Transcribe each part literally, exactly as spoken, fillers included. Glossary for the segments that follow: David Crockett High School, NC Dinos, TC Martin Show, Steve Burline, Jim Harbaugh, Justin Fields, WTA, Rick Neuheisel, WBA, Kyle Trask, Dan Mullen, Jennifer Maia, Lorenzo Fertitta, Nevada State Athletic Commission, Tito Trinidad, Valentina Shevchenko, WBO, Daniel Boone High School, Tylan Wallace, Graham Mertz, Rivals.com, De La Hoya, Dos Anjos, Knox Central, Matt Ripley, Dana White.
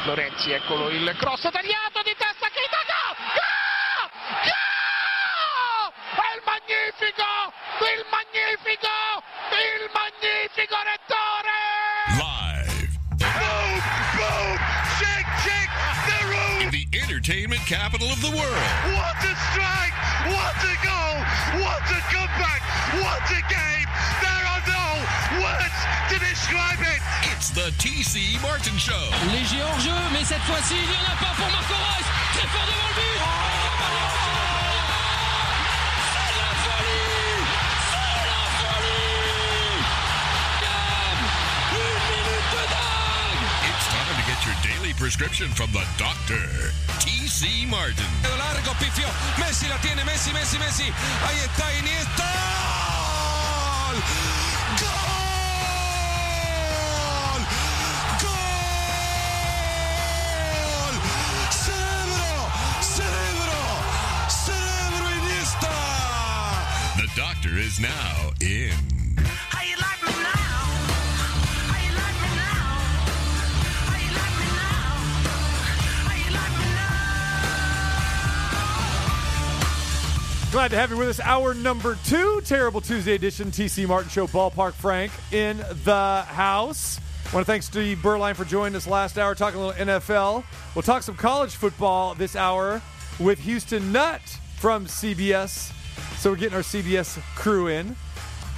parte Lorenzi, eccolo il cross tagliato di testa che gol! Gol! Gol! È il magnifico! Il magnifico! Il magnifico rettore! Live. Boom! Boom! Shake, shake the room! In the entertainment capital of the world. What a strike! What a goal! What a comeback! What a game! There are no words to describe it! It's the T C Martin Show. Léger hors jeu, mais cette fois-ci, il n'y en a pas pour Marco Reus. Très fort devant le but. C'est la folie! C'est la folie! Gamme! Une minute de dingue! It's time to get your daily prescription from the doctor. T C Martin. El largo pifió. Messi la tiene. Messi, Messi, Messi. Ahí está Iniesta. ¡Gol! Doctor is now in. How you like me now? How you like me now? How you like me now? How you like me now? Glad to have you with us. Hour number two, Terrible Tuesday edition, T C Martin Show, Ballpark Frank in the house. I want to thank Steve Burline for joining us last hour, talking a little N F L. We'll talk some college football this hour with Houston Nutt from C B S. So we're getting our C B S crew in.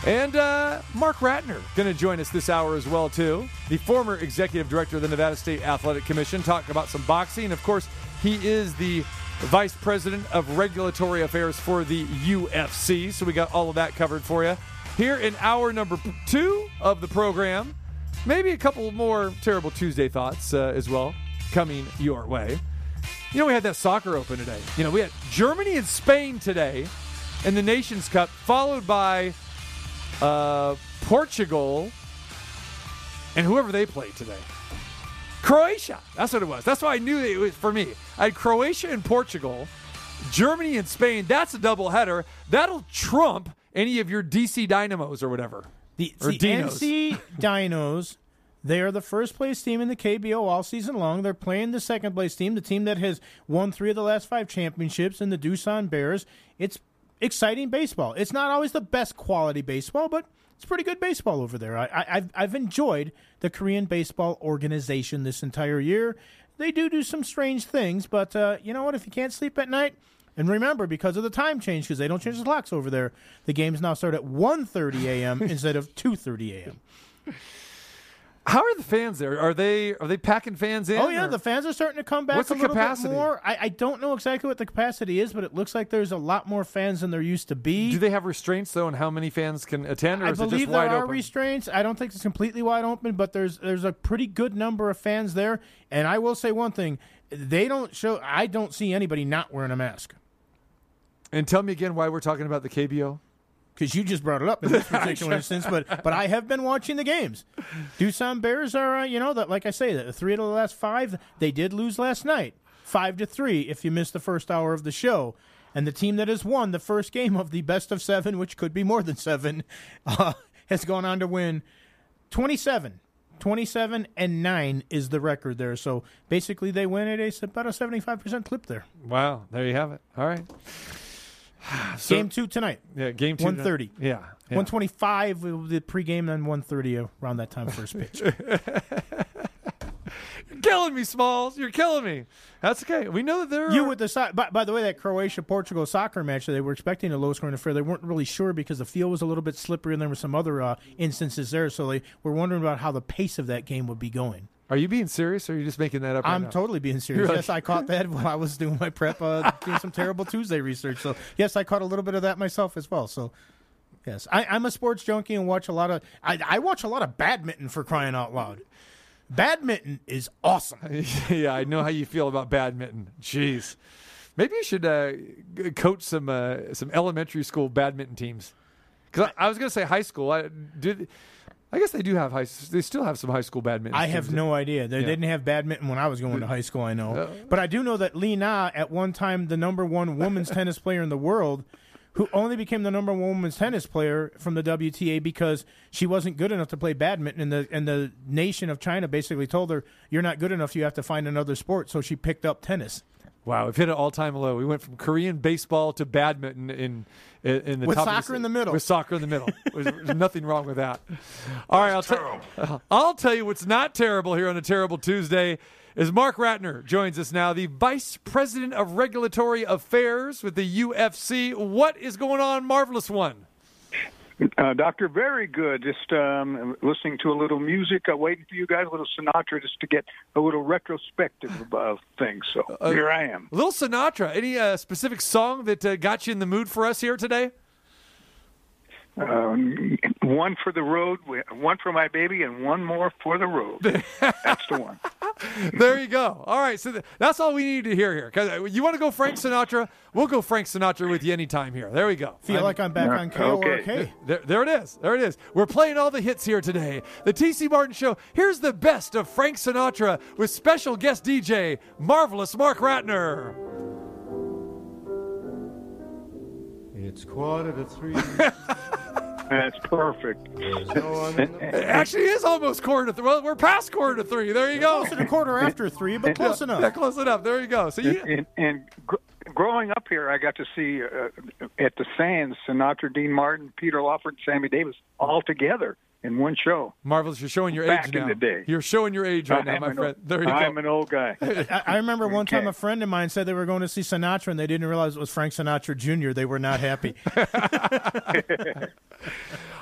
And uh, Marc Ratner going to join us this hour as well, too. The former executive director of the Nevada State Athletic Commission, talking about some boxing. Of course, he is the vice president of regulatory affairs for the U F C. So we got all of that covered for you. Here in hour number two of the program, maybe a couple more Terrible Tuesday thoughts uh, as well coming your way. You know, we had that soccer open today. You know, we had Germany and Spain today. In the Nations Cup, followed by uh, Portugal and whoever they played today. Croatia. That's what it was. That's why I knew it was for me. I had Croatia and Portugal, Germany and Spain. That's a doubleheader. That'll trump any of your D C Dynamos or whatever. The, or the N C Dinos, they are the first-place team in the K B O all season long. They're playing the second-place team, the team that has won three of the last five championships in the Doosan Bears. It's exciting baseball. It's not always the best quality baseball, but it's pretty good baseball over there. I, I, I've I've enjoyed the Korean baseball organization this entire year. They do do some strange things, but uh, you know what? If you can't sleep at night, and remember, because of the time change, because they don't change the clocks over there, the games now start at one thirty a.m. instead of two thirty a.m. How are the fans there? Are they are they packing fans in? Oh, yeah, or? The fans are starting to come back. What's a the little capacity? Bit more. I, I don't know exactly what the capacity is, but it looks like there's a lot more fans than there used to be. Do they have restraints, though, on how many fans can attend, or I is it just wide open? I believe there are restraints. I don't think it's completely wide open, but there's there's a pretty good number of fans there. And I will say one thing. They don't show. I don't see anybody not wearing a mask. And tell me again why we're talking about the K B O. Because you just brought it up in this particular instance, but but I have been watching the games. Doosan Bears are, uh, you know, that like I say, the three of the last five, they did lose last night, five to three. If you missed the first hour of the show, and the team that has won the first game of the best of seven, which could be more than seven, uh, has gone on to win twenty-seven. twenty-seven and nine is the record there. So basically, they win at a, about a seventy-five percent clip there. Wow, there you have it. All right. So, game two tonight. Yeah, game two. one thirty. Yeah, yeah. one twenty-five will be the pregame, then one thirty around that time, first pitch. You're killing me, Smalls. You're killing me. That's okay. We know that there you are... With the so- by, by the way, that Croatia-Portugal soccer match, they were expecting a low-scoring affair. They weren't really sure because the field was a little bit slippery, and there were some other uh, instances there. So they were wondering about how the pace of that game would be going. Are you being serious, or are you just making that up right I'm now? Totally being serious. Like... Yes, I caught that while I was doing my prep, uh, doing some Terrible Tuesday research. So, yes, I caught a little bit of that myself as well. So, yes, I, I'm a sports junkie and watch a lot of – I watch a lot of badminton, for crying out loud. Badminton is awesome. Yeah, I know how you feel about badminton. Jeez. Maybe you should uh, coach some uh, some elementary school badminton teams. Because I, I was going to say high school. I did. I guess they do have high. They still have some high school badminton. I have no idea. They yeah. didn't have badminton when I was going to high school. I know, uh, but I do know that Li Na, at one time the number one women's tennis player in the world, who only became the number one women's tennis player from the W T A because she wasn't good enough to play badminton, and the and the nation of China basically told her, you're not good enough, you have to find another sport, so she picked up tennis. Wow, we've hit an all-time low. We went from Korean baseball to badminton in in, in the with top soccer the, in the middle. With soccer in the middle, there's nothing wrong with that. All right, I'll, ta- uh, I'll tell you what's not terrible here on a terrible Tuesday is Marc Ratner joins us now, the vice president of regulatory affairs with the U F C. What is going on, marvelous one? Uh, Doctor, very good. Just um, listening to a little music. I'm waiting for you guys, a little Sinatra, just to get a little retrospective about things. So uh, here I am. Little Sinatra. Any uh, specific song that uh, got you in the mood for us here today? Um, one for the road, one for my baby, and one more for the road. That's the one. There you go. All right, so th- that's all we need to hear here. Cause you want to go Frank Sinatra? We'll go Frank Sinatra with you anytime here. There we go. Feel I'm, like I'm back no, on K O R K. Okay. There, there, there it is. There it is. We're playing all the hits here today. The T C Martin Show. Here's the best of Frank Sinatra with special guest D J, marvelous Marc Ratner. It's quarter to three. That's perfect. It actually is almost quarter to three. Well, we're past quarter to three. There you go. Closer to quarter after three, but close enough. Yeah, close enough. There you go. So you... And, and, and growing up here, I got to see uh, at the Sands, Sinatra, Dean Martin, Peter Lawford, Sammy Davis, all together in one show. Marvelous. You're showing your age now. Back in the day. You're showing your age right now, my friend. There you go. I'm an old guy. I, I remember one time a friend of mine said they were going to see Sinatra, and they didn't realize it was Frank Sinatra Junior They were not happy.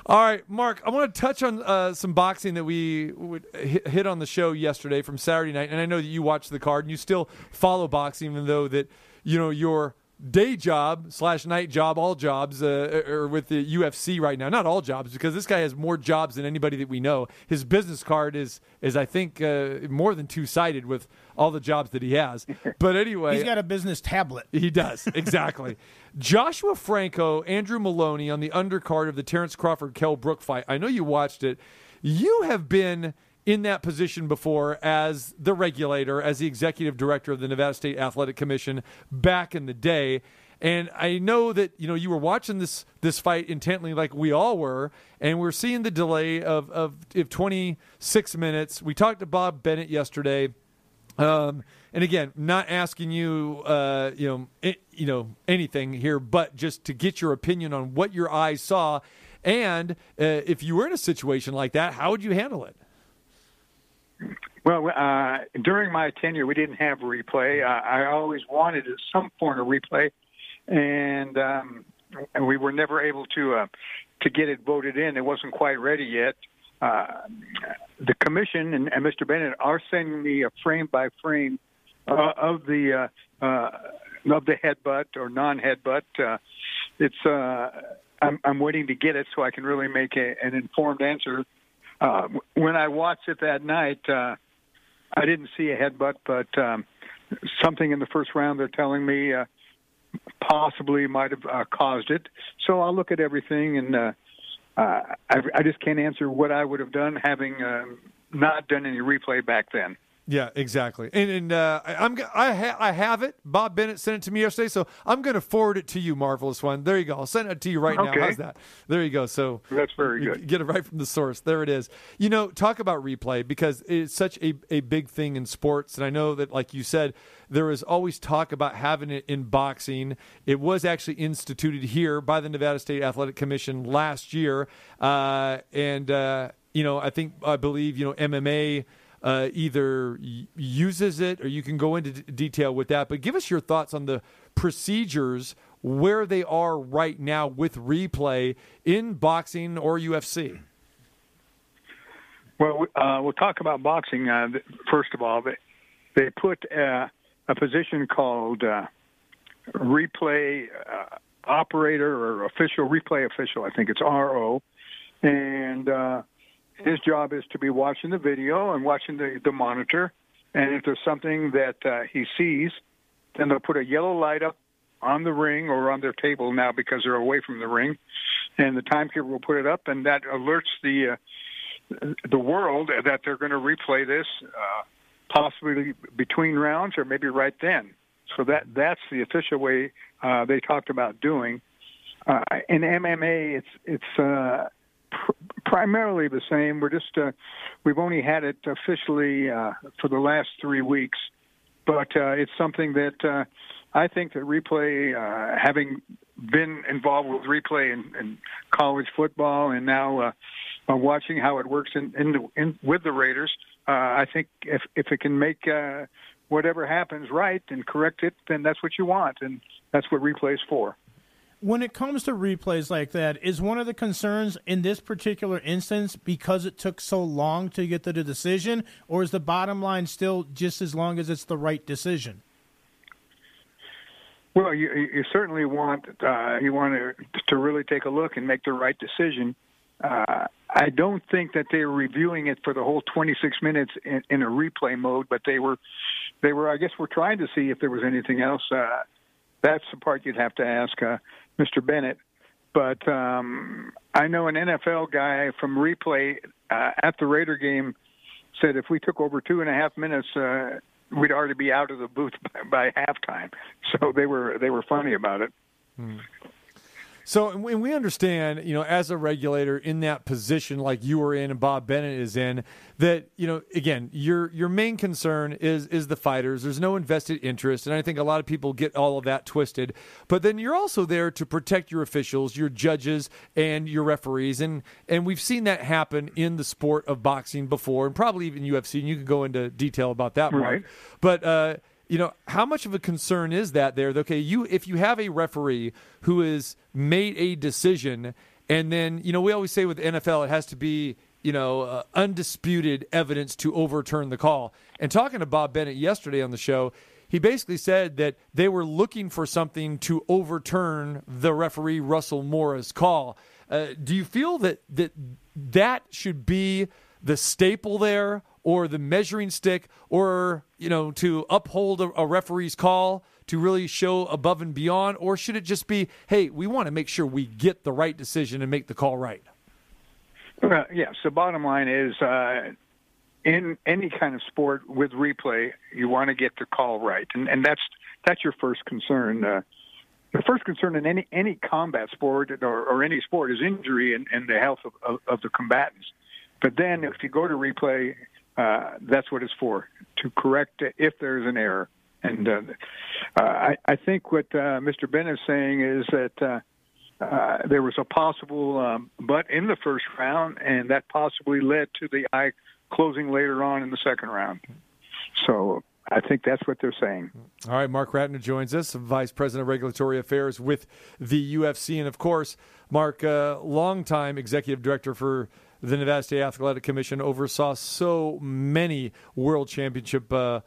All right, Mark, I want to touch on uh, some boxing that we would hit on the show yesterday from Saturday night, and I know that you watched the card, and you still follow boxing, even though that, you know, your day job slash night job, all jobs, uh, are with the U F C right now. Not all jobs, because this guy has more jobs than anybody that we know. His business card is, is I think, uh, more than two-sided with all the jobs that he has. But anyway. He's got a business tablet. He does, exactly. Joshua Franco, Andrew Maloney on the undercard of the Terrence Crawford-Kell Brook fight. I know you watched it. You have been in that position before as the regulator, as the executive director of the Nevada State Athletic Commission back in the day. And I know that, you know, you were watching this this fight intently like we all were, and we're seeing the delay of, of, of twenty-six minutes. We talked to Bob Bennett yesterday. Um, and again, not asking you, uh, you know, it, you know, anything here, but just to get your opinion on what your eyes saw. And uh, if you were in a situation like that, how would you handle it? Well, uh, during my tenure, we didn't have replay. Uh, I always wanted some form of replay, and, um, and we were never able to, uh, to get it voted in. It wasn't quite ready yet. Uh, the commission and, and Mister Bennett are sending me a frame by frame uh, of the uh, uh, of the headbutt or non-headbutt. Uh, it's uh, I'm, I'm waiting to get it so I can really make a, an informed answer. Uh, when I watched it that night, uh, I didn't see a headbutt, but um, something in the first round they're telling me uh, possibly might have uh, caused it. So I'll look at everything and. Uh, Uh, I, I just can't answer what I would have done having uh, not done any replay back then. Yeah, exactly. And, and uh, I, I'm I, ha- I have it. Bob Bennett sent it to me yesterday, so I'm going to forward it to you, marvelous one. There you go. I'll send it to you right okay. now. How's that? There you go. So that's very good. Get it right from the source. There it is. You know, talk about replay because it's such a, a big thing in sports, and I know that, like you said, there is always talk about having it in boxing. It was actually instituted here by the Nevada State Athletic Commission last year, uh, and uh, you know, I think I believe you know M M A. Uh, either uses it or you can go into d- detail with that. But give us your thoughts on the procedures, where they are right now with replay in boxing or U F C. Well, uh, we'll talk about boxing. Uh, first of all, they, they put uh, a position called uh, replay uh, operator or official, replay official. I think it's R O. And, uh, his job is to be watching the video and watching the, the monitor, and if there's something that uh, he sees, then they'll put a yellow light up on the ring or on their table now because they're away from the ring, and the timekeeper will put it up, and that alerts the uh, the world that they're going to replay this uh, possibly between rounds or maybe right then. So that that's the official way uh, they talked about doing. Uh, in M M A, it's it's uh, pr- primarily the same. We're just uh, we've only had it officially uh, for the last three weeks, but uh, it's something that uh, I think that replay, uh, having been involved with replay in, in college football and now uh, uh, watching how it works in, in, the, in with the Raiders, uh, I think if if it can make uh, whatever happens right and correct it, then that's what you want, and that's what replay's for. When it comes to replays like that, is one of the concerns in this particular instance because it took so long to get to the decision, or is the bottom line still just as long as it's the right decision? Well, you, you certainly want uh, you want to, to really take a look and make the right decision. Uh, I don't think that they were reviewing it for the whole twenty-six minutes in, in a replay mode, but they were they were I guess were trying to see if there was anything else. Uh, that's the part you'd have to ask Uh, Mister Bennett, but um, I know an N F L guy from replay uh, at the Raider game said if we took over two and a half minutes, uh, we'd already be out of the booth by, by halftime. So they were they were funny about it. Hmm. So and we understand, you know, as a regulator in that position like you were in and Bob Bennett is in, that, you know, again, your your main concern is is the fighters. There's no invested interest, and I think a lot of people get all of that twisted. But then you're also there to protect your officials, your judges, and your referees, and and we've seen that happen in the sport of boxing before, and probably even U F C, and you can go into detail about that, Mark. Right. But uh, you know, how much of a concern is that there? Okay, you if you have a referee who is made a decision, and then, you know, we always say with the N F L, it has to be, you know, uh, undisputed evidence to overturn the call. And talking to Bob Bennett yesterday on the show, he basically said that they were looking for something to overturn the referee Russell Morris call. Uh, do you feel that, that that should be the staple there, or the measuring stick, or, you know, to uphold a, a referee's call, to really show above and beyond, or should it just be, hey, we want to make sure we get the right decision and make the call right? Well, yes, the bottom line is uh, in any kind of sport with replay, you want to get the call right, and, and that's that's your first concern. Uh, the first concern in any, any combat sport or, or any sport is injury and, and the health of, of, of the combatants. But then if you go to replay, uh, that's what it's for, to correct if there's an error. And uh, uh, I, I think what uh, Mister Bennett is saying is that uh, uh, there was a possible um, butt in the first round, and that possibly led to the eye closing later on in the second round. So I think that's what they're saying. All right, Marc Ratner joins us, Vice President of Regulatory Affairs with the U F C. And, of course, Mark, uh, longtime Executive Director for the Nevada State Athletic Commission, oversaw so many world championship uh,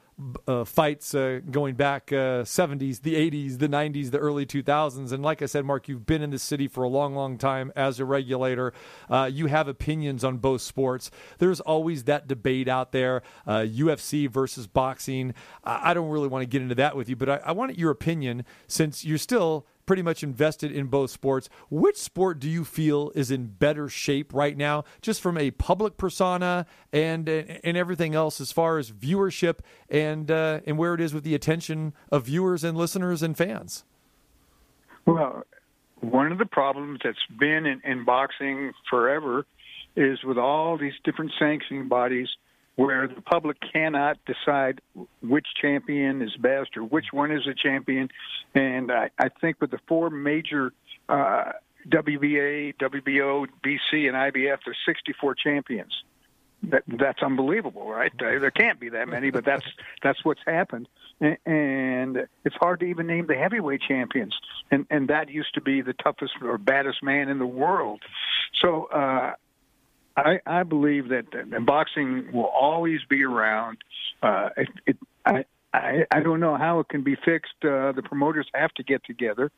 uh, fights uh, going back uh, seventies, the eighties, the nineties, the early two thousands. And like I said, Mark, you've been in this city for a long, long time as a regulator. Uh, you have opinions on both sports. There's always that debate out there, uh, U F C versus boxing. I-, I don't really want to get into that with you, but I, I want your opinion, since you're still pretty much invested in both sports. Which sport do you feel is in better shape right now, just from a public persona and and everything else, as far as viewership and uh, and where it is with the attention of viewers and listeners and fans? Well, one of the problems that's been in, in boxing forever is with all these different sanctioning bodies, where the public cannot decide which champion is best or which one is a champion. And I, I think with the four major uh, W B A, W B O, B C, and I B F, there's sixty-four champions. That, that's unbelievable, right? There can't be that many, but that's that's what's happened. And it's hard to even name the heavyweight champions. And, and that used to be the toughest or baddest man in the world. So, uh I, I believe that boxing will always be around. Uh, it, it, I, I, I don't know how it can be fixed. Uh, the promoters have to get together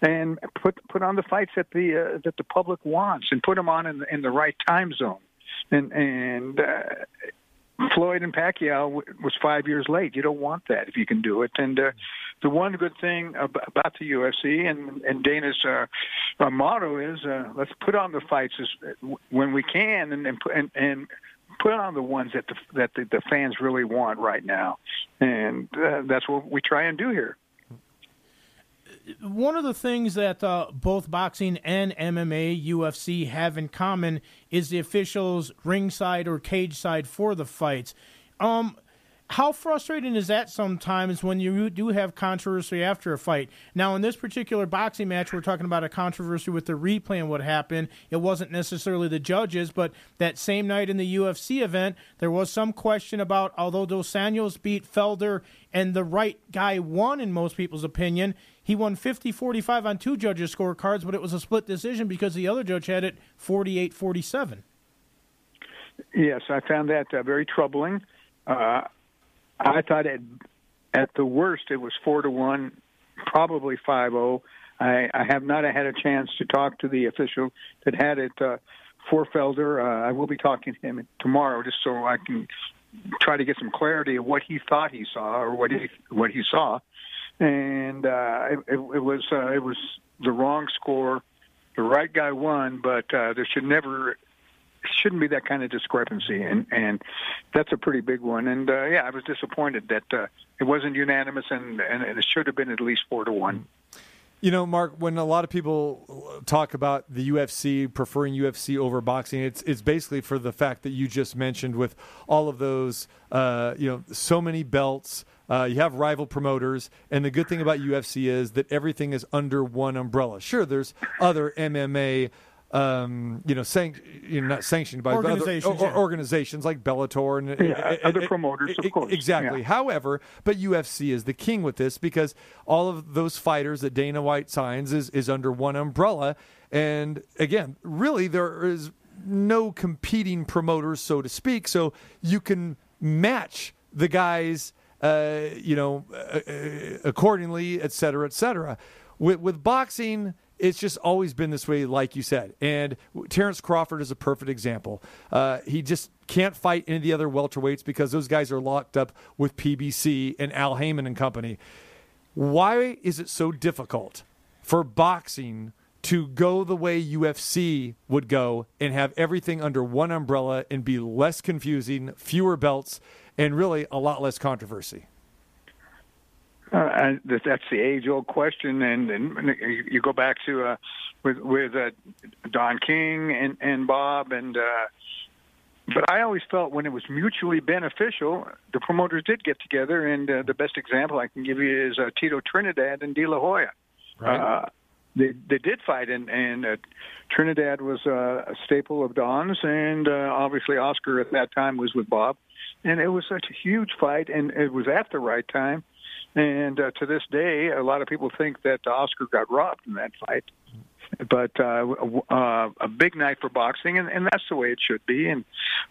and put put on the fights that the uh, that the public wants, and put them on in the, in the right time zone. And and uh, Floyd and Pacquiao w- was five years late. You don't want that if you can do it. And uh, the one good thing about the U F C and, and Dana's uh, motto is uh, let's put on the fights when we can, and and, and put on the ones that the, that the, the fans really want right now. And uh, that's what we try and do here. one of the things that uh, both boxing and M M A, U F C have in common is the officials ringside or cage side for the fights. Um, how frustrating is that sometimes when you do have controversy after a fight? Now, in this particular boxing match, we're talking about a controversy with the replay and what happened. It wasn't necessarily the judges, but that same night in the U F C event, there was some question about, although Dos Anjos beat Felder and the right guy won in most people's opinion, he won fifty forty-five on two judges' scorecards, but it was a split decision because the other judge had it forty-eight forty-seven. Yes, I found that uh, very troubling. Uh, I thought at, at the worst it was four to one, probably five oh. I, I have not had a chance to talk to the official that had it uh, for Felder. Uh, I will be talking to him tomorrow just so I can try to get some clarity of what he thought he saw or what he, what he saw. And uh, it, it was uh, it was the wrong score. The right guy won, but uh, there should never shouldn't be that kind of discrepancy, and, and that's a pretty big one. And uh, yeah, I was disappointed that uh, it wasn't unanimous, and, and it should have been at least four to one. You know, Mark, when a lot of people talk about the U F C, preferring U F C over boxing, it's it's basically for the fact that you just mentioned with all of those, uh, you know, so many belts. Uh, you have rival promoters, and the good thing about U F C is that everything is under one umbrella. Sure, there's other M M A, um, you know, san- you know, not sanctioned by organizations, other, or, or yeah. organizations like Bellator and yeah, it, it, other it, promoters, it, of it, course. Exactly. Yeah. However, but U F C is the king with this because all of those fighters that Dana White signs is is under one umbrella, and again, really there is no competing promoters, so to speak. So you can match the guys. Uh, you know, uh, uh, accordingly, et cetera, et cetera. With, with boxing, it's just always been this way, like you said. And Terrence Crawford is a perfect example. Uh, he just can't fight any of the other welterweights because those guys are locked up with P B C and Al Haymon and company. Why is it so difficult for boxing to go the way U F C would go and have everything under one umbrella and be less confusing, fewer belts, and really a lot less controversy? Uh, that's the age-old question, and, and you go back to uh, with, with uh, Don King and, and Bob, and uh, but I always felt when it was mutually beneficial, the promoters did get together, and uh, the best example I can give you is uh, Tito Trinidad and De La Hoya. Right. Uh, They they did fight, and, and uh, Trinidad was uh, a staple of Don's, and uh, obviously Oscar at that time was with Bob. And it was such a huge fight, and it was at the right time. And uh, to this day, a lot of people think that Oscar got robbed in that fight. But uh, uh, a big night for boxing, and, and that's the way it should be. And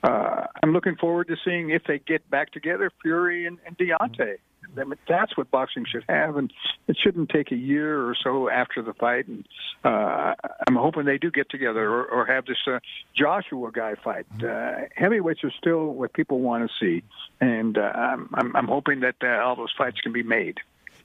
uh, I'm looking forward to seeing if they get back together, Fury and, and Deontay. I mean, that's what boxing should have, and it shouldn't take a year or so after the fight. And uh, I'm hoping they do get together or, or have this uh, Joshua guy fight. Uh, heavyweights are still what people want to see, and uh, I'm, I'm, I'm hoping that uh, all those fights can be made.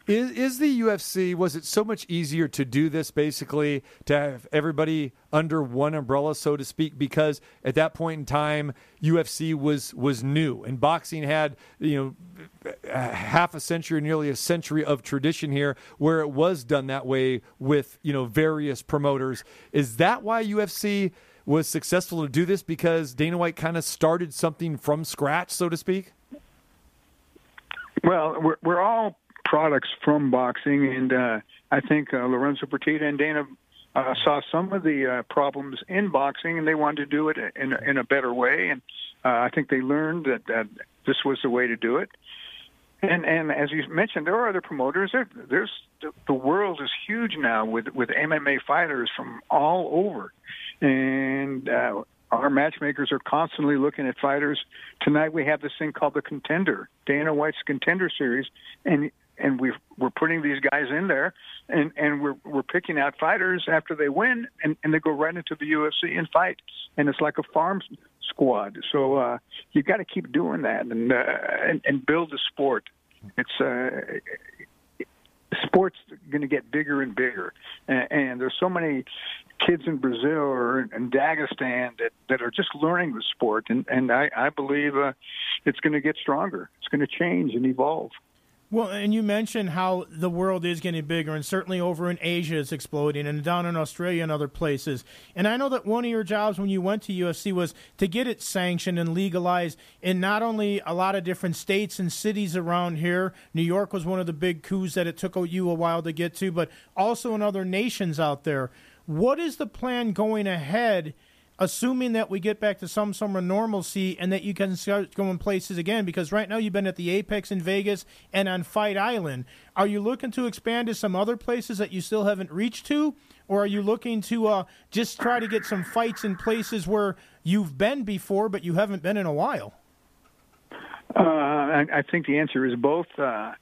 Is, is the U F C, was it so much easier to do this, basically, to have everybody under one umbrella, so to speak, because at that point in time, U F C was was new, and boxing had, you know, half a century, nearly a century of tradition here where it was done that way with, you know, various promoters. Is that why U F C was successful to do this, because Dana White kind of started something from scratch, so to speak? Well, we're, we're all products from boxing, and uh, I think uh, Lorenzo Fertitta and Dana uh, saw some of the uh, problems in boxing, and they wanted to do it in, in a better way, and uh, I think they learned that, that this was the way to do it. And, and as you mentioned, there are other promoters. There, there's the world is huge now with, with M M A fighters from all over, and uh, our matchmakers are constantly looking at fighters. Tonight we have this thing called the Contender, Dana White's Contender Series, and And we've, we're putting these guys in there, and, and we're we're picking out fighters after they win, and, and they go right into the U F C and fight. And it's like a farm squad. So uh, you've got to keep doing that and uh, and, and build the sport. It's uh, sport's going to get bigger and bigger. And, and there's so many kids in Brazil or in Dagestan that, that are just learning the sport. And, and I, I believe uh, it's going to get stronger. It's going to change and evolve. Well, and you mentioned how the world is getting bigger, and certainly over in Asia it's exploding, and down in Australia and other places. And I know that one of your jobs when you went to U F C was to get it sanctioned and legalized in not only a lot of different states and cities around here. New York was one of the big coups that it took you a while to get to, but also in other nations out there. What is the plan going ahead, assuming that we get back to some sort of normalcy and that you can start going places again? Because right now you've been at the Apex in Vegas and on Fight Island. Are you looking to expand to some other places that you still haven't reached to? Or are you looking to uh, just try to get some fights in places where you've been before but you haven't been in a while? Uh, I, I think the answer is both. Uh,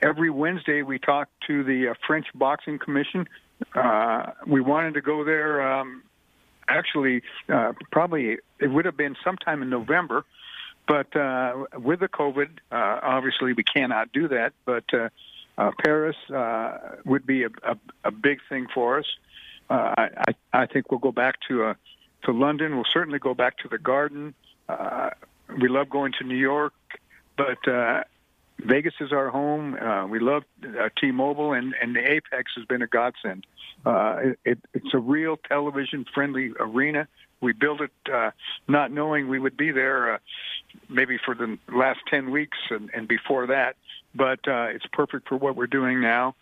every Wednesday we talk to the uh, French Boxing Commission. Uh, we wanted to go there um, Actually, uh, probably it would have been sometime in November, but uh, with the COVID, uh, obviously we cannot do that. But uh, uh, Paris uh, would be a, a, a big thing for us. Uh, I, I think we'll go back to uh, to London. We'll certainly go back to the Garden. Uh, we love going to New York, but uh, Vegas is our home. Uh, we love uh, T-Mobile, and, and the Apex has been a godsend. Uh, it, it's a real television-friendly arena. We built it uh, not knowing we would be there uh, maybe for the last ten weeks and, and before that, but uh, it's perfect for what we're doing now.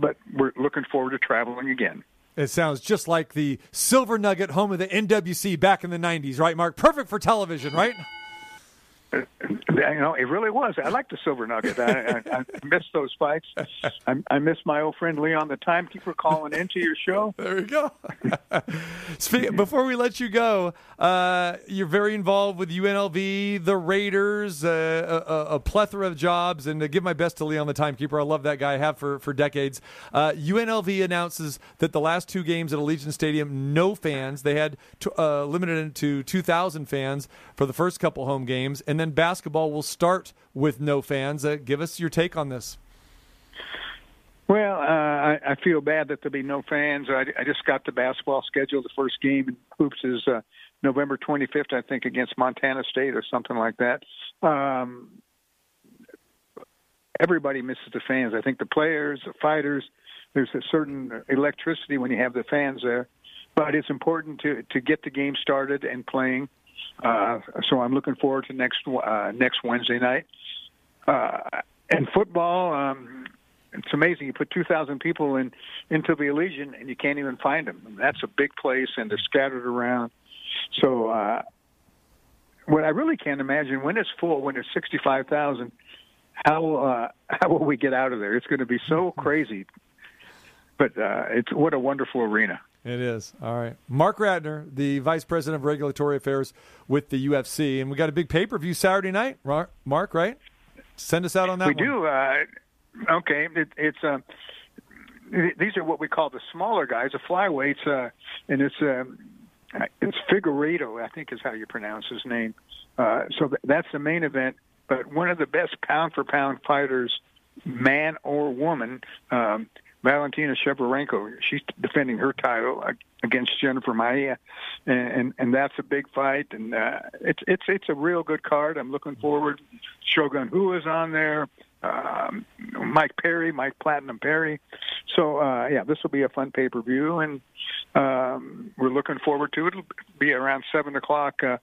But we're looking forward to traveling again. It sounds just like the Silver Nugget, home of the N W C back in the nineties, right, Mark? Perfect for television, right? You know, it really was. I like the Silver Nugget. I, I, I miss those fights. I, I miss my old friend Leon, the timekeeper, calling into your show. There you go. Before we let you go, uh, you're very involved with U N L V, the Raiders, uh, a, a plethora of jobs. And to give my best to Leon, the timekeeper. I love that guy. I have for, for decades. Uh, U N L V announces that the last two games at Allegiant Stadium, no fans. They had t- uh, limited to two thousand fans for the first couple home games. And And then basketball will start with no fans. Uh, give us your take on this. Well, uh, I, I feel bad that there'll be no fans. I, I just got the basketball schedule. The first game in hoops is uh, November twenty-fifth, I think, against Montana State or something like that. Um, everybody misses the fans. I think the players, the fighters, there's a certain electricity when you have the fans there. But it's important to, to get the game started and playing. Uh, so I'm looking forward to next uh, next Wednesday night. Uh, and football, um, it's amazing. You put two thousand people in into the Allegiant, and you can't even find them. And that's a big place, and they're scattered around. So uh, what I really can't imagine, when it's full, when it's sixty-five thousand, how, uh, how will we get out of there? It's going to be so crazy. But uh, it's what a wonderful arena. It is. All right. Marc Ratner, the Vice President of Regulatory Affairs with the U F C. And we got a big pay-per-view Saturday night, Mark, right? Send us out on that we one. do. Uh, okay. It, it's uh, it, These are what we call the smaller guys, the flyweights. Uh, and it's uh, it's Figueiredo, I think is how you pronounce his name. Uh, so th- that's the main event. But one of the best pound-for-pound fighters, man or woman, um Valentina Shevchenko, she's defending her title against Jennifer Maia, and, and, and that's a big fight. And uh, it's it's it's a real good card. I'm looking forward. Shogun Hua is on there. Um, Mike Perry, Mike Platinum Perry. So uh, yeah, this will be a fun pay per view, and um, we're looking forward to it. It'll be around seven o'clock uh,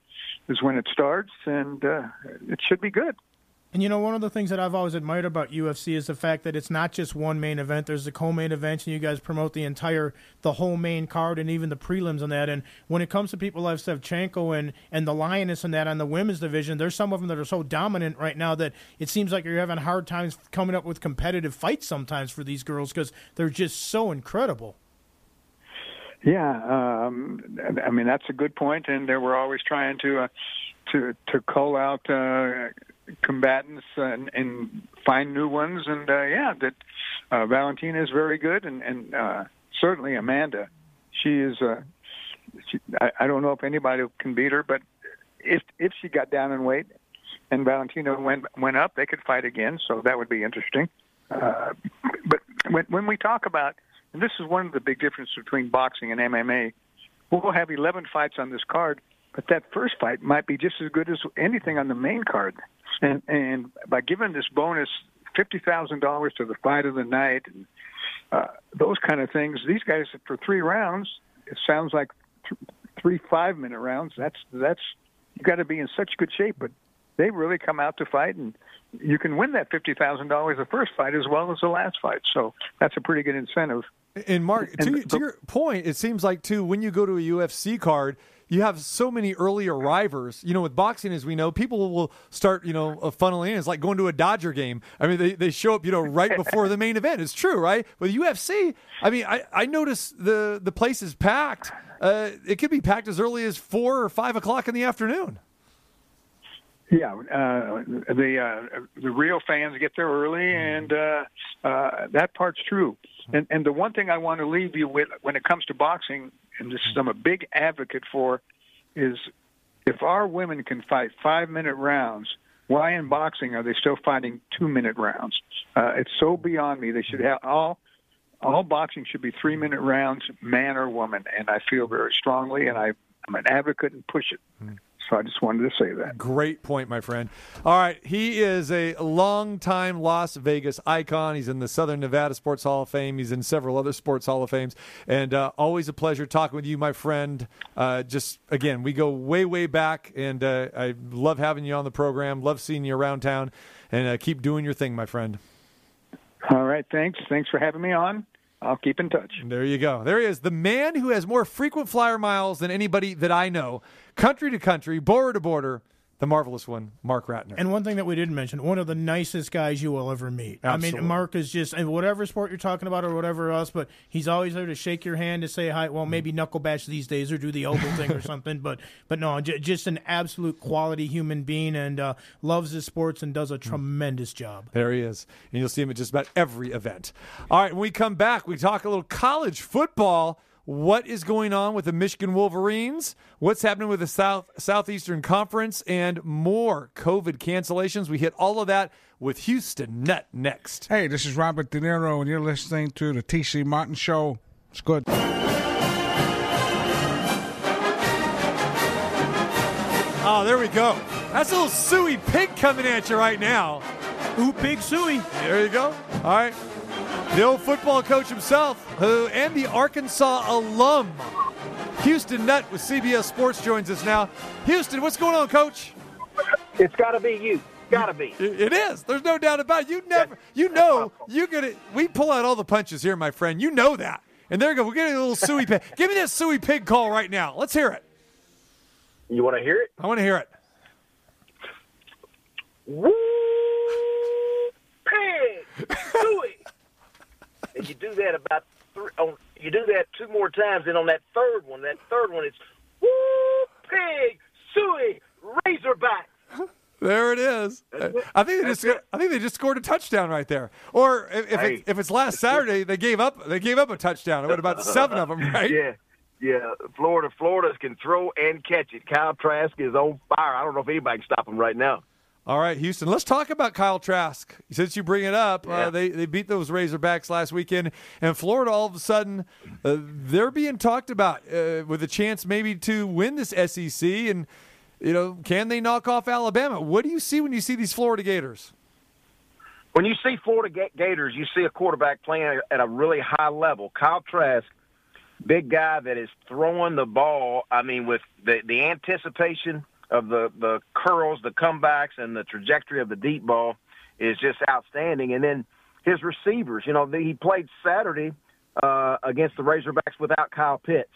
is when it starts, and uh, it should be good. And, you know, one of the things that I've always admired about U F C is the fact that it's not just one main event. There's the co-main event, and you guys promote the entire, the whole main card and even the prelims on that. And when it comes to people like Shevchenko and, and the Lioness and that on the women's division, there's some of them that are so dominant right now that it seems like you're having hard times coming up with competitive fights sometimes for these girls because they're just so incredible. Yeah, um, I mean, that's a good point, and we're always trying to uh, to, to call out uh, – combatants and, and find new ones, and uh, yeah, that uh, Valentina is very good, and, and uh, certainly Amanda, she is. Uh, she, I, I don't know if anybody can beat her, but if if she got down in weight and Valentina went went up, they could fight again. So that would be interesting. Uh, but when when we talk about, and this is one of the big differences between boxing and M M A, we'll have eleven fights on this card, But that first fight might be just as good as anything on the main card. And, and by giving this bonus, fifty thousand dollars to the fight of the night, and uh, those kind of things, these guys, for three rounds, it sounds like th- three five-minute rounds. That's that's you got to be in such good shape, but they really come out to fight, and you can win that fifty thousand dollars the first fight as well as the last fight. So that's a pretty good incentive. And, Mark, to, and, to your point, it seems like, too, when you go to a U F C card, you have so many early arrivers. You know, with boxing, as we know, people will start, you know, funneling in. It's like going to a Dodger game. I mean, they, they show up, you know, right before the main event. It's true, right? With U F C, I mean, I, I notice the, the place is packed. Uh, it could be packed as early as four or five o'clock in the afternoon. Yeah, uh, the uh, the real fans get there early, and uh, uh, that part's true. And, and the one thing I want to leave you with when it comes to boxing, and this is I'm a big advocate for, is if our women can fight five-minute rounds, why in boxing are they still fighting two-minute rounds? Uh, it's so beyond me. They should have all all boxing should be three-minute rounds, man or woman, and I feel very strongly, and I, I'm an advocate and push it. Mm-hmm. So I just wanted to say that. Great point, my friend. All right. He is a longtime Las Vegas icon. He's in the Southern Nevada Sports Hall of Fame. He's in several other sports Hall of Fames. And uh, always a pleasure talking with you, my friend. Uh, just, again, we go way, way back. And uh, I love having you on the program. Love seeing you around town. And uh, keep doing your thing, my friend. All right. Thanks. Thanks for having me on. I'll keep in touch. There you go. There he is, the man who has more frequent flyer miles than anybody that I know, country to country, border to border, the marvelous one, Marc Ratner. And one thing that we didn't mention, one of the nicest guys you will ever meet. Absolutely. I mean, Marc is just, in whatever sport you're talking about or whatever else, but he's always there to shake your hand, to say hi. Well, maybe knuckle bash these days or do the elbow thing or something, but but no, j- just an absolute quality human being, and uh, loves his sports and does a tremendous job. There he is. And you'll see him at just about every event. All right, when we come back, we talk a little college football. What is going on with the Michigan Wolverines? What's happening with the South Southeastern Conference? And more COVID cancellations. We hit all of that with Houston Nutt next. Hey, this is Robert De Niro, and you're listening to the T C Martin Show. It's good. Oh, there we go. That's a little Suey Pig coming at you right now. Ooh, Big Suey. There you go. All right. The old football coach himself, who and the Arkansas alum, Houston Nutt with C B S Sports joins us now. Houston, what's going on, Coach? It's got to be you. Got to be. It is. There's no doubt about it. You never. You know. You're gonna. We pull out all the punches here, my friend. You know that. And there you go. We're getting a little Suey Pig. Give me that Suey Pig call right now. Let's hear it. You want to hear it? I want to hear it. Woo! Pig. Suey. And you do that about three, on, you do that two more times, and on that third one, that third one, it's woo, pig, suey, razorback. There it is. It. I think they just it. I think they just scored a touchdown right there. Or if hey. it's, if it's last Saturday, they gave up they gave up a touchdown. It was about seven of them, right? Yeah, yeah. Florida, Florida's can throw and catch it. Kyle Trask is on fire. I don't know if anybody can stop him right now. All right, Houston, let's talk about Kyle Trask. Since you bring it up, yeah. uh, they, they beat those Razorbacks last weekend, and Florida all of a sudden, uh, they're being talked about uh, with a chance maybe to win this S E C, and, you know, can they knock off Alabama? What do you see when you see these Florida Gators? When you see Florida Gators, you see a quarterback playing at a really high level. Kyle Trask, big guy that is throwing the ball, I mean, with the, the anticipation of the, the curls, the comebacks, and the trajectory of the deep ball is just outstanding. And then his receivers, you know, the, he played Saturday uh, against the Razorbacks without Kyle Pitts,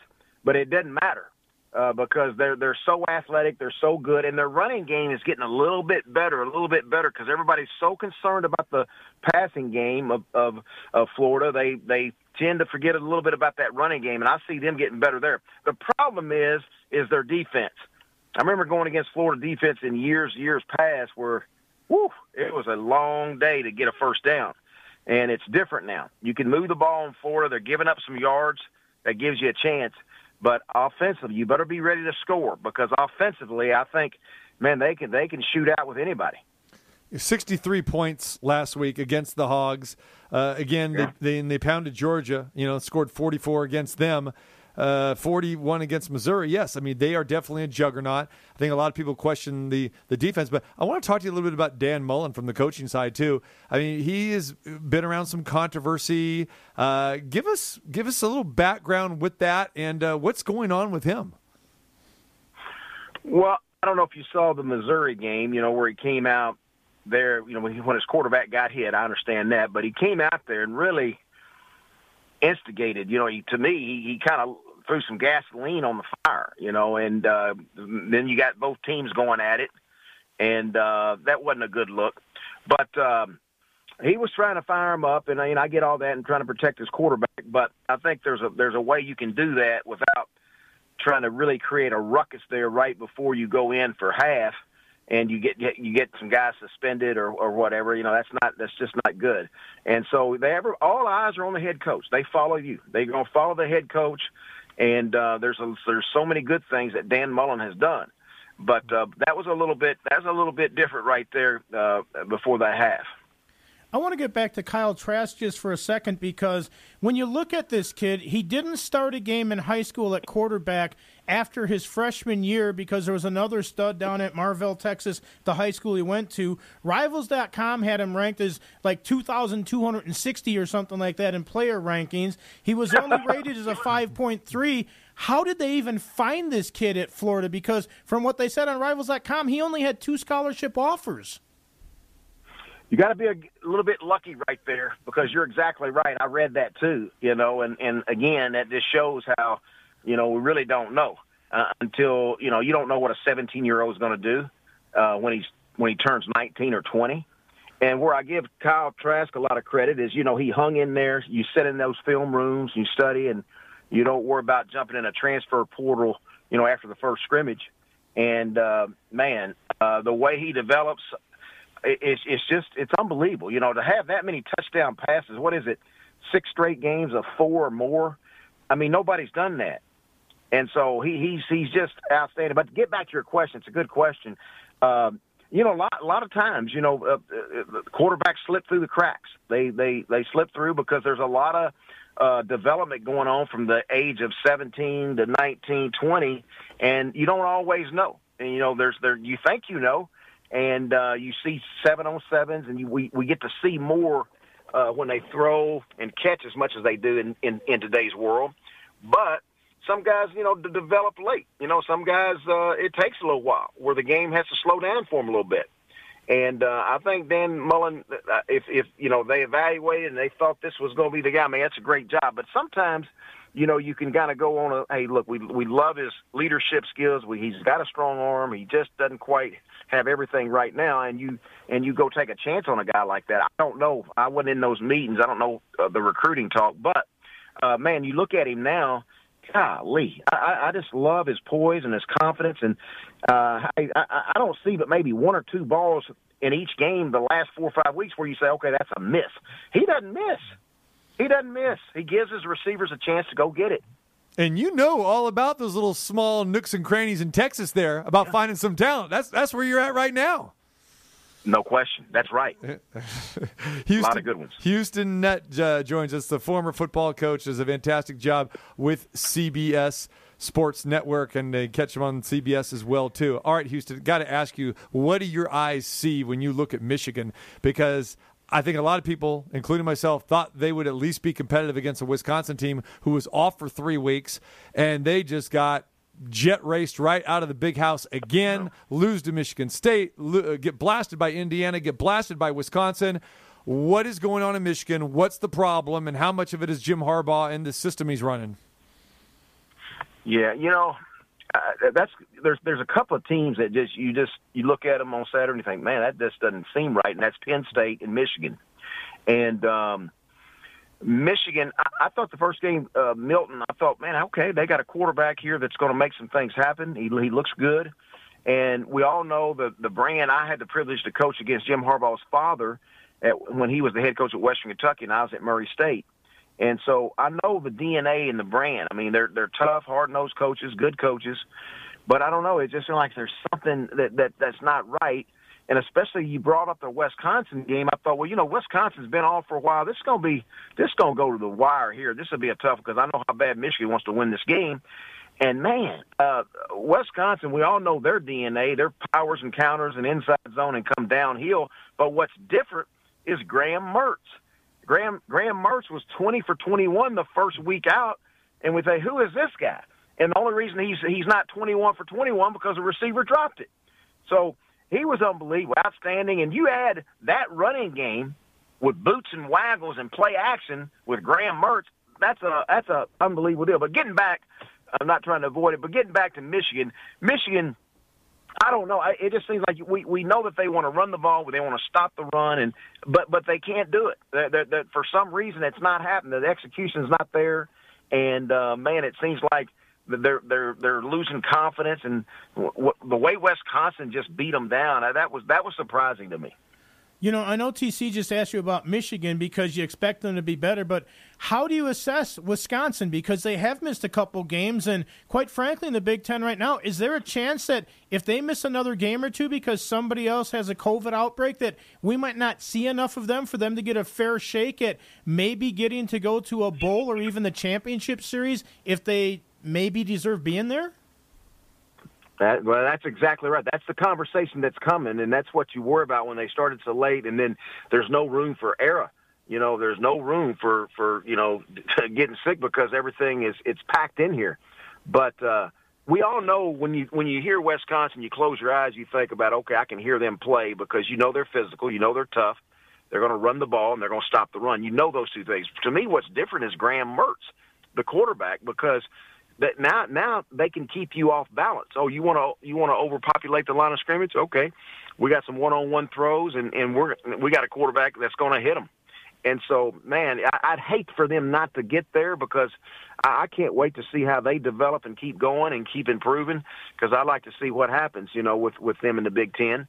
but it doesn't matter uh, because they're they're so athletic, they're so good, and their running game is getting a little bit better, a little bit better because everybody's so concerned about the passing game of, of, of Florida. They, they tend to forget a little bit about that running game, and I see them getting better there. The problem is is their defense. I remember going against Florida defense in years, years past where, whew, it was a long day to get a first down. And it's different now. You can move the ball in Florida. They're giving up some yards. That gives you a chance. But offensively, you better be ready to score because offensively, I think, man, they can they can shoot out with anybody. sixty-three points last week against the Hogs. Uh, again, yeah. they, they, and they pounded Georgia, you know, scored forty-four against them. uh, forty-one against Missouri. Yes, I mean, they are definitely a juggernaut. I think a lot of people question the, the defense, but I want to talk to you a little bit about Dan Mullen from the coaching side too. I mean, he has been around some controversy. Uh, give us give us a little background with that and uh, what's going on with him. Well, I don't know if you saw the Missouri game, you know, where he came out there, you know, when, he, when his quarterback got hit, I understand that, but he came out there and really instigated, you know, he, to me, he, he kind of threw some gasoline on the fire, you know, and uh, then you got both teams going at it, and uh, that wasn't a good look. But um, he was trying to fire him up, and, and I get all that and trying to protect his quarterback, but I think there's a there's a way you can do that without trying to really create a ruckus there right before you go in for half, and you get you get some guys suspended or, or whatever. You know, that's not that's just not good. And so they ever all eyes are on the head coach. They follow you. They're gonna follow the head coach. And uh, there's a, there's so many good things that Dan Mullen has done, but uh, that was a little bit that's a little bit different right there uh, before that half. I want to get back to Kyle Trask just for a second, because when you look at this kid, he didn't start a game in high school at quarterback after his freshman year because there was another stud down at Marvell, Texas, the high school he went to. Rivals dot com had him ranked as like two thousand two hundred sixty or something like that in player rankings. He was only rated as a five point three. How did they even find this kid at Florida? Because from what they said on Rivals dot com, he only had two scholarship offers. You got to be a little bit lucky right there, because you're exactly right. I read that too, you know, and, and again, that just shows how, you know, we really don't know uh, until, you know, you don't know what a seventeen-year-old is going to do uh, when he's when he turns nineteen or twenty. And where I give Kyle Trask a lot of credit is, you know, he hung in there. You sit in those film rooms, you study, and you don't worry about jumping in a transfer portal, you know, after the first scrimmage. And, uh, man, uh, the way he develops – It's it's just it's unbelievable, you know, to have that many touchdown passes. What is it, six straight games of four or more? I mean, nobody's done that, and so he he's he's just outstanding. But to get back to your question, it's a good question. Um, you know, a lot, a lot of times, you know, uh, quarterbacks slip through the cracks. They they they slip through because there's a lot of uh, development going on from the age of seventeen to nineteen, twenty, and you don't always know. And you know, there's there you think you know. And uh, you see seven-on-sevens, and you, we, we get to see more uh, when they throw and catch as much as they do in, in, in today's world. But some guys, you know, d- develop late. You know, some guys, uh, it takes a little while where the game has to slow down for them a little bit. And uh, I think Dan Mullen, uh, if, if, you know, they evaluated and they thought this was going to be the guy, I mean, that's a great job. But sometimes, you know, you can kind of go on a, hey, look, we we love his leadership skills. We, he's got a strong arm. He just doesn't quite have everything right now. And you and you go take a chance on a guy like that. I don't know. I wasn't in those meetings. I don't know uh, the recruiting talk. But, uh, man, you look at him now, golly, I, I just love his poise and his confidence. And uh, I, I don't see but maybe one or two balls in each game the last four or five weeks where you say, okay, that's a miss. He doesn't miss. He doesn't miss. He gives his receivers a chance to go get it. And you know all about those little small nooks and crannies in Texas there about yeah. finding some talent. That's that's where you're at right now. No question. That's right. Houston, a lot of good ones. Houston Nutt uh, joins us, the former football coach. Does a fantastic job with C B S Sports Network, and they catch him on C B S as well too. All right, Houston, got to ask you, what do your eyes see when you look at Michigan? Because I think a lot of people, including myself, thought they would at least be competitive against a Wisconsin team who was off for three weeks, and they just got jet raced right out of the big house again, lose to Michigan State, get blasted by Indiana, get blasted by Wisconsin. What is going on in Michigan? What's the problem, and how much of it is Jim Harbaugh and the system he's running? Yeah, you know, uh, that's there's there's a couple of teams that just you just you look at them on Saturday and you think, man, that just doesn't seem right, and that's Penn State and Michigan. And um, Michigan, I, I thought the first game, uh, Milton, I thought, man, okay, they got a quarterback here that's going to make some things happen. He, he looks good, and we all know the the brand. I had the privilege to coach against Jim Harbaugh's father at, when he was the head coach at Western Kentucky, and I was at Murray State. And so I know the D N A and the brand. I mean, they're they're tough, hard-nosed coaches, good coaches. But I don't know. It just seems like there's something that, that that's not right. And especially you brought up the Wisconsin game. I thought, well, you know, Wisconsin's been on for a while. This is going to be – this is going to go to the wire here. This will be a tough – because I know how bad Michigan wants to win this game. And, man, uh, Wisconsin, we all know their D N A, their powers and counters and inside zone and come downhill. But what's different is Graham Mertz. Graham, Graham Mertz was twenty for twenty-one the first week out, and we say, who is this guy? And the only reason he's he's not twenty-one for twenty-one because the receiver dropped it. So he was unbelievable, outstanding. And you add that running game with boots and waggles and play action with Graham Mertz, that's a that's a unbelievable deal. But getting back, I'm not trying to avoid it, but getting back to Michigan, Michigan, I don't know. It just seems like we, we know that they want to run the ball, they want to stop the run, and but but they can't do it. They're, they're, they're, for some reason, it's not happening. The execution's not there, and uh, man, it seems like they're they're they're losing confidence. And w- w- the way Wisconsin just beat them down, I, that was that was surprising to me. You know, I know T C just asked you about Michigan because you expect them to be better, but how do you assess Wisconsin? Because they have missed a couple games, and quite frankly, in the Big Ten right now, is there a chance that if they miss another game or two because somebody else has a COVID outbreak that we might not see enough of them for them to get a fair shake at maybe getting to go to a bowl or even the championship series if they maybe deserve being there? That, well, that's exactly right. That's the conversation that's coming, and that's what you worry about when they started so late, and then there's no room for error. You know, there's no room for, for you know, getting sick because everything is it's packed in here. But uh, we all know when you when you hear Wisconsin, you close your eyes, you think about, okay, I can hear them play because you know they're physical, you know they're tough, they're going to run the ball, and they're going to stop the run. You know those two things. To me, what's different is Graham Mertz, the quarterback, because – That now, now they can keep you off balance. Oh, you want to you want to overpopulate the line of scrimmage? Okay, we got some one-on-one throws, and and we're we got a quarterback that's going to hit them. And so, man, I, I'd hate for them not to get there because I, I can't wait to see how they develop and keep going and keep improving. Because I like to see what happens, you know, with with them in the Big Ten.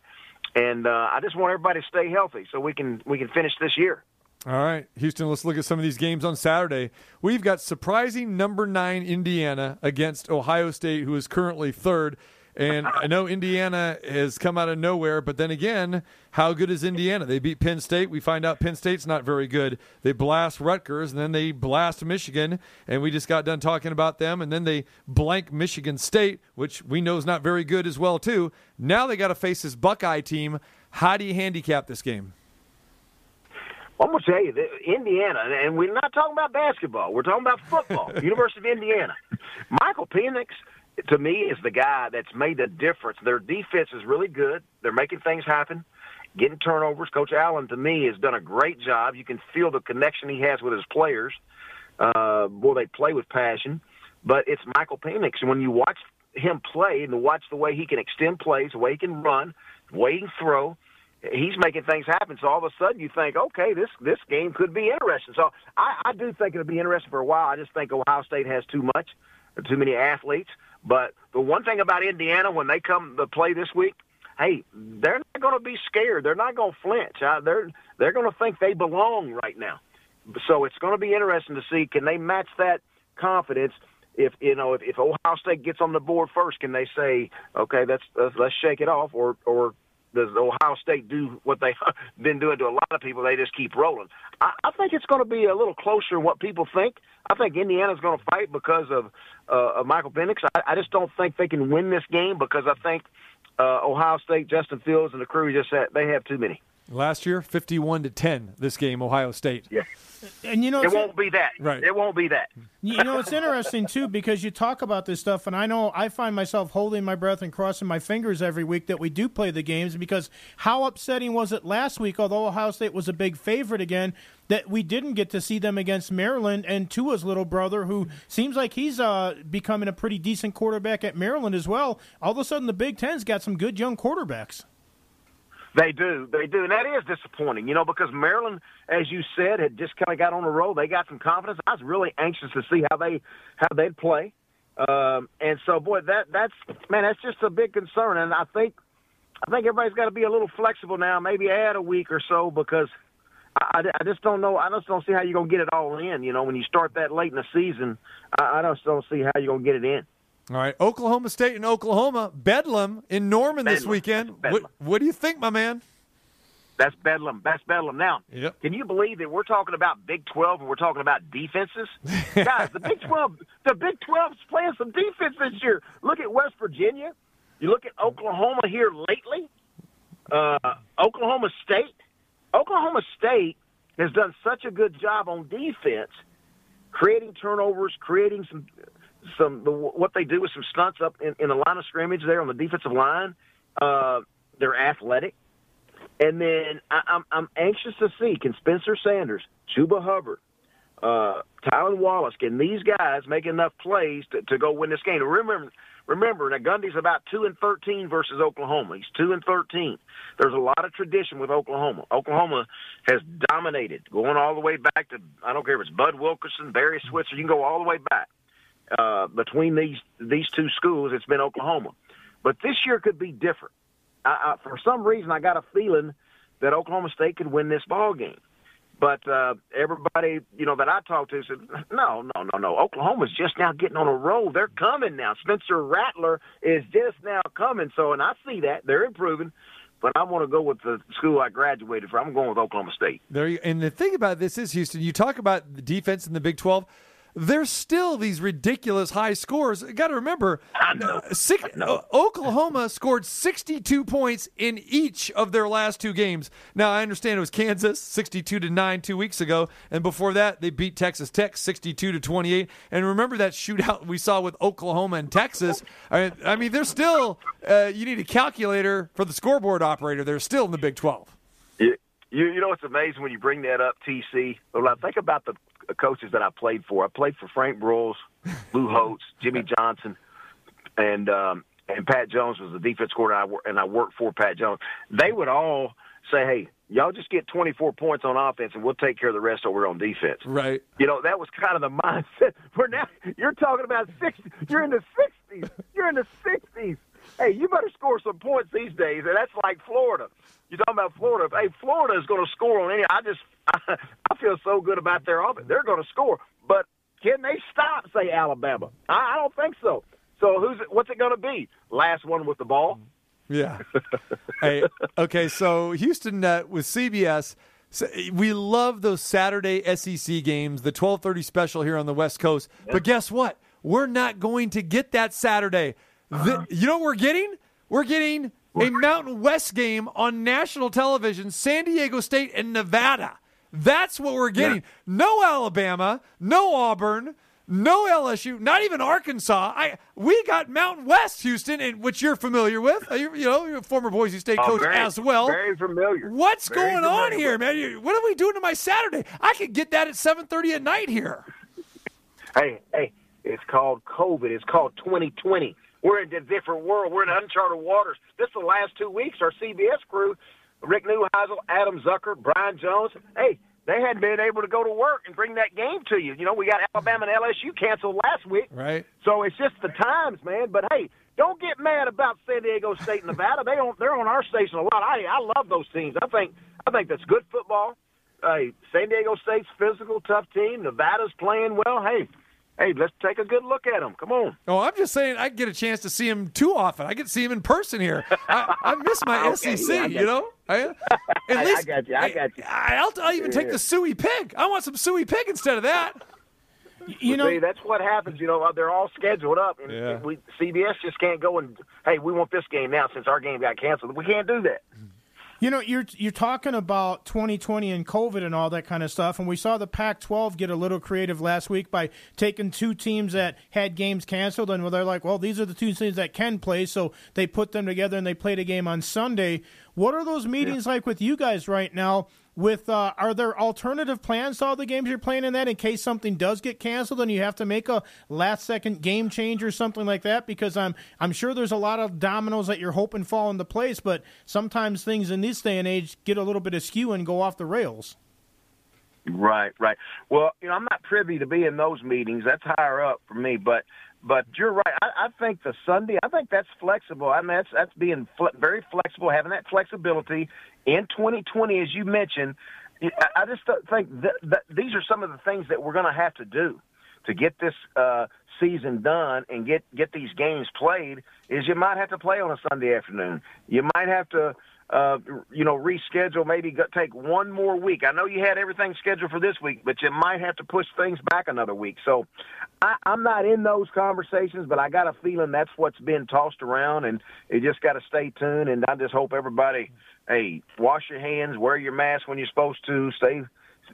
And uh, I just want everybody to stay healthy so we can we can finish this year. All right, Houston, let's look at some of these games on Saturday. We've got surprising number nine Indiana against Ohio State, who is currently third. And I know Indiana has come out of nowhere, but then again, how good is Indiana? They beat Penn State. We find out Penn State's not very good. They blast Rutgers, and then they blast Michigan, and we just got done talking about them. And then they blank Michigan State, which we know is not very good as well, too. Now they got to face this Buckeye team. How do you handicap this game? I'm going to tell you, Indiana, and we're not talking about basketball. We're talking about football, University of Indiana. Michael Penix, to me, is the guy that's made the difference. Their defense is really good. They're making things happen, getting turnovers. Coach Allen, to me, has done a great job. You can feel the connection he has with his players. Uh, boy, they play with passion. But it's Michael Penix, and when you watch him play and watch the way he can extend plays, the way he can run, the way he can throw, he's making things happen. So all of a sudden you think, okay, this, this game could be interesting. So I, I do think it'll be interesting for a while. I just think Ohio State has too much, too many athletes. But the one thing about Indiana, when they come to play this week, hey, they're not going to be scared. They're not going to flinch. They're, they're going to think they belong right now. So it's going to be interesting to see, can they match that confidence? If you know, if, if Ohio State gets on the board first, can they say, okay, that's, uh, let's shake it off, or or – does Ohio State do what they've been doing to a lot of people? They just keep rolling. I, I think it's going to be a little closer than what people think. I think Indiana's going to fight because of, uh, of Michael Penix. I, I just don't think they can win this game because I think uh, Ohio State, Justin Fields, and the crew just had, they have too many. Last year, fifty-one to ten, this game, Ohio State. Yeah. And you know, it won't be that. Right. It won't be that. You know, it's interesting, too, because you talk about this stuff, and I know I find myself holding my breath and crossing my fingers every week that we do play the games, because how upsetting was it last week, although Ohio State was a big favorite again, that we didn't get to see them against Maryland and Tua's little brother, who seems like he's uh, becoming a pretty decent quarterback at Maryland as well. All of a sudden, the Big Ten's got some good young quarterbacks. They do. They do. And that is disappointing, you know, because Maryland, as you said, had just kind of got on the roll. They got some confidence. I was really anxious to see how, they, how they'd play. Um, and so, boy, that that's – man, that's just a big concern. And I think I think everybody's got to be a little flexible now, maybe add a week or so, because I, I just don't know. I just don't see how you're going to get it all in. You know, when you start that late in the season, I, I just don't see how you're going to get it in. All right, Oklahoma State and Oklahoma, Bedlam in Norman Bedlam. This weekend. What, what do you think, my man? That's Bedlam. That's Bedlam. Now, yep. Can you believe that we're talking about Big twelve and we're talking about defenses? Guys, the Big twelve, the Big twelve's playing some defense this year. Look at West Virginia. You look at Oklahoma here lately. Uh, Oklahoma State. Oklahoma State has done such a good job on defense, creating turnovers, creating some some the, what they do with some stunts up in, in the line of scrimmage there on the defensive line. Uh, they're athletic. And then I, I'm I'm anxious to see, can Spencer Sanders, Chuba Hubbard, uh, Tylan Wallace, can these guys make enough plays to, to go win this game? Remember, remember, Nagundy's about two and thirteen versus Oklahoma. He's two and thirteen. There's a lot of tradition with Oklahoma. Oklahoma has dominated, going all the way back to, I don't care if it's Bud Wilkerson, Barry Switzer. You can go all the way back uh, between these these two schools. It's been Oklahoma, but this year could be different. I, I, for some reason, I got a feeling that Oklahoma State could win this ball game. But uh, everybody, you know, that I talked to said, no, no, no, no. Oklahoma's just now getting on a roll. They're coming now. Spencer Rattler is just now coming. So, and I see that. They're improving. But I want to go with the school I graduated from. I'm going with Oklahoma State. There you, and the thing about this is, Houston, you talk about the defense in the Big twelve. There's still these ridiculous high scores. You got to remember, I know. Six, I know. Oklahoma scored sixty-two points in each of their last two games. Now, I understand it was Kansas, sixty-two to nine two weeks ago, and before that, they beat Texas Tech, sixty-two to twenty-eight. And remember that shootout we saw with Oklahoma and Texas? I, I mean, they're still uh, – you need a calculator for the scoreboard operator. They're still in the Big twelve. You, you, you know what's amazing when you bring that up, T C? Well, I think about the – coaches that I played for. I played for Frank Broyles, Lou Holtz, Jimmy Johnson, and um, and Pat Jones was the defense coordinator, and I, and I worked for Pat Jones. They would all say, hey, y'all just get twenty-four points on offense, and we'll take care of the rest over on defense. Right. You know, that was kind of the mindset. We're now, you're talking about sixty. You're in the sixties. You're in the sixties. Hey, you better score some points these days, and that's like Florida. You're talking about Florida. Hey, Florida is going to score on any – I just I, I feel so good about their offense. They're going to score. But can they stop, say, Alabama? I, I don't think so. So who's it, what's it going to be? Last one with the ball? Yeah. Hey, okay, so Houston uh, with C B S, so we love those Saturday S E C games, the twelve thirty special here on the West Coast. Yeah. But guess what? We're not going to get that Saturday. Uh-huh. The, you know what we're getting? We're getting a Mountain West game on national television, San Diego State and Nevada. That's what we're getting. Yeah. No Alabama, no Auburn, no L S U, not even Arkansas. I we got Mountain West, Houston, and which you're familiar with. You, you know, you're a former Boise State coach oh, very, as well. Very familiar. What's very going familiar. on here, man? You, what are we doing to my Saturday? I could get that at seven thirty at night here. Hey, hey, it's called COVID. It's called twenty twenty. We're in a different world. We're in uncharted waters. This is the last two weeks. Our C B S crew, Rick Neuheisel, Adam Zucker, Brian Jones, hey, they hadn't been able to go to work and bring that game to you. You know, we got Alabama and L S U canceled last week. Right. So it's just the times, man. But, hey, don't get mad about San Diego State and Nevada. they don't, they're on our station a lot. I I love those teams. I think I think that's good football. Hey, San Diego State's physical, tough team. Nevada's playing well. Hey. Hey, let's take a good look at him. Come on. Oh, I'm just saying I get a chance to see him too often. I get to see him in person here. I, I miss my okay, S E C, you. you know? I, at least, I got you. I got you. I, I'll, I'll even yeah. take the suey pig. I want some suey pig instead of that. You know, see, that's what happens. You know, they're all scheduled up. And yeah. we, C B S just can't go and, hey, we want this game now since our game got canceled. We can't do that. You know, you're you're talking about twenty twenty and COVID and all that kind of stuff, and we saw the Pac twelve get a little creative last week by taking two teams that had games canceled, and they're like, well, these are the two teams that can play, so they put them together and they played a game on Sunday. What are those meetings yeah. like with you guys right now? With uh, are there alternative plans to all the games you're playing in that in case something does get canceled and you have to make a last-second game change or something like that? Because I'm I'm sure there's a lot of dominoes that you're hoping fall into place, but sometimes things in this day and age get a little bit askew and go off the rails. Right, right. Well, you know, I'm not privy to be in those meetings. That's higher up for me, but but you're right. I, I think the Sunday, I think that's flexible. I mean, that's that's being fl- very flexible, having that flexibility. In twenty twenty, as you mentioned, I just think that, that these are some of the things that we're going to have to do to get this uh, season done and get, get these games played is you might have to play on a Sunday afternoon. You might have to, uh, you know, reschedule, maybe go, take one more week. I know you had everything scheduled for this week, but you might have to push things back another week. So I, I'm not in those conversations, but I got a feeling that's what's been tossed around, and you just got to stay tuned. And I just hope everybody, hey, wash your hands, wear your mask when you're supposed to, stay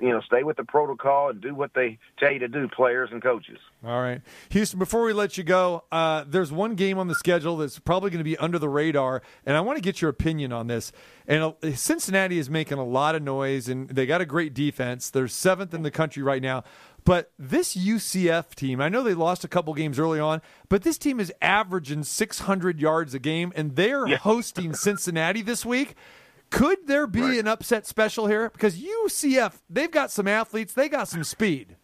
you know, stay with the protocol and do what they tell you to do, players and coaches. All right. Houston, before we let you go, uh, there's one game on the schedule that's probably going to be under the radar, and I want to get your opinion on this. And uh, Cincinnati is making a lot of noise, and they got a great defense. They're seventh in the country right now. But this U C F team, I know they lost a couple games early on, but this team is averaging six hundred yards a game, and they're yeah. hosting Cincinnati this week. Could there be right. an upset special here? Because U C F, they've got some athletes. They got some speed.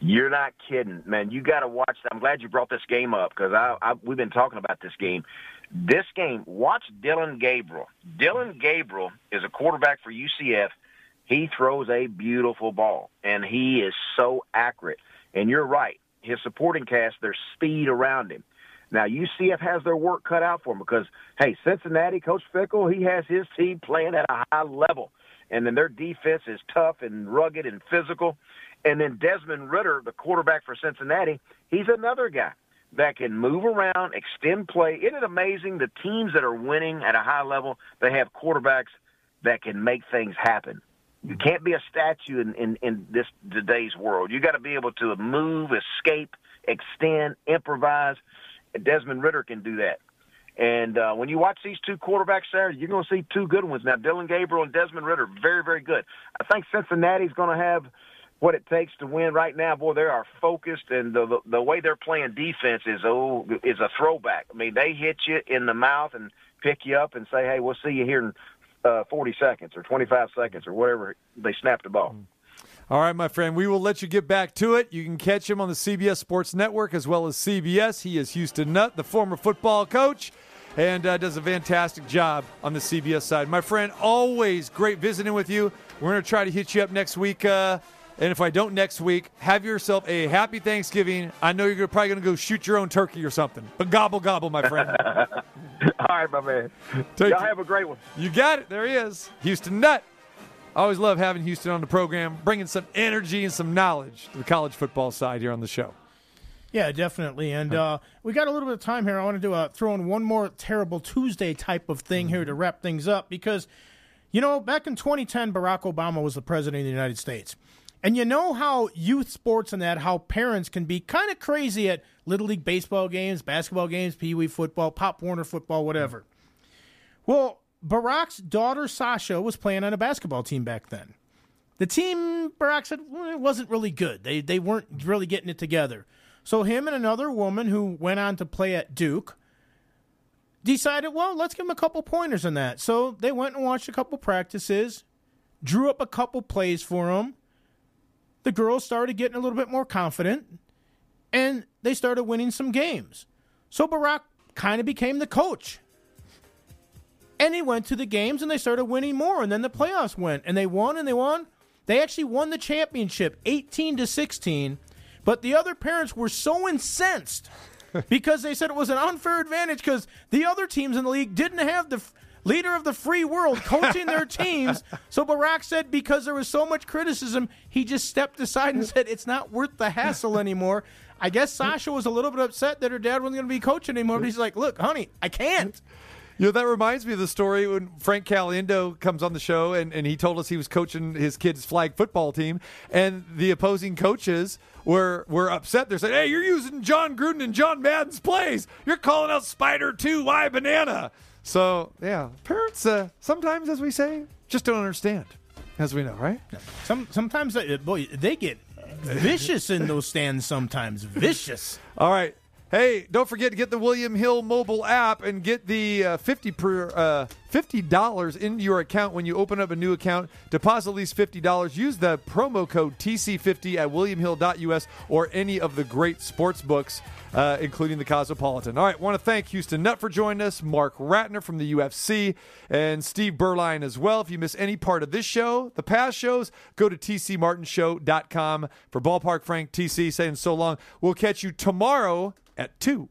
You're not kidding, man. You got to watch. I'm glad you brought this game up because I, I, we've been talking about this game. This game, watch Dylan Gabriel. Dylan Gabriel is a quarterback for U C F. He throws a beautiful ball, and he is so accurate. And you're right. His supporting cast, there's speed around him. Now, U C F has their work cut out for them because, hey, Cincinnati, Coach Fickle, he has his team playing at a high level. And then their defense is tough and rugged and physical. And then Desmond Ridder, the quarterback for Cincinnati, he's another guy that can move around, extend play. Isn't it amazing the teams that are winning at a high level, they have quarterbacks that can make things happen? You can't be a statue in, in, in this today's world. You got to be able to move, escape, extend, improvise. Desmond Ridder can do that. And uh, when you watch these two quarterbacks there, you're going to see two good ones. Now, Dylan Gabriel and Desmond Ridder, very, very good. I think Cincinnati's going to have what it takes to win right now. Boy, they are focused, and the, the, the way they're playing defense is, oh, is a throwback. I mean, they hit you in the mouth and pick you up and say, hey, we'll see you here in uh, forty seconds or twenty-five seconds or whatever they snap the ball. Mm-hmm. All right, my friend, we will let you get back to it. You can catch him on the C B S Sports Network as well as C B S. He is Houston Nutt, the former football coach, and uh, does a fantastic job on the C B S side. My friend, always great visiting with you. We're going to try to hit you up next week, uh, and if I don't next week, have yourself a happy Thanksgiving. I know you're probably going to go shoot your own turkey or something, but gobble, gobble, my friend. All right, my man. Take Y'all you. Have a great one. You got it. There he is, Houston Nutt. I always love having Houston on the program, bringing some energy and some knowledge to the college football side here on the show. Yeah, definitely. And uh, we got a little bit of time here. I want to do a, throw in one more terrible Tuesday type of thing here to wrap things up because, you know, back in twenty ten, Barack Obama was the president of the United States. And you know how youth sports and that, how parents can be kind of crazy at Little League baseball games, basketball games, Pee Wee football, Pop Warner football, whatever. Well, Barack's daughter, Sasha, was playing on a basketball team back then. The team, Barack said, well, it wasn't really good. They they weren't really getting it together. So him and another woman who went on to play at Duke decided, well, let's give them a couple pointers on that. So they went and watched a couple practices, drew up a couple plays for them. The girls started getting a little bit more confident, and they started winning some games. So Barack kind of became the coach. And he went to the games, and they started winning more, and then the playoffs went, and they won, and they won. They actually won the championship, eighteen to sixteen, but the other parents were so incensed because they said it was an unfair advantage because the other teams in the league didn't have the f- leader of the free world coaching their teams. So Barack said because there was so much criticism, he just stepped aside and said it's not worth the hassle anymore. I guess Sasha was a little bit upset that her dad wasn't going to be coaching anymore, but he's like, look, honey, I can't. You know, that reminds me of the story when Frank Caliendo comes on the show, and, and he told us he was coaching his kids' flag football team, and the opposing coaches were were upset. They're saying, hey, you're using John Gruden and John Madden's plays. You're calling out Spider two, Y Banana. So, yeah, parents uh, sometimes, as we say, just don't understand, as we know, right? Some Sometimes, uh, boy, they get vicious in those stands sometimes, vicious. All right. Hey, don't forget to get the William Hill mobile app and get the uh, fifty per, uh, fifty dollars into your account when you open up a new account. Deposit at least fifty dollars. Use the promo code T C fifty at william hill dot U S or any of the great sports books, uh, including the Cosmopolitan. All right, want to thank Houston Nutt for joining us, Marc Ratner from the U F C, and Steve Burline as well. If you miss any part of this show, the past shows, go to T C Martin Show dot com. For Ballpark Frank, T C saying so long. We'll catch you tomorrow at two.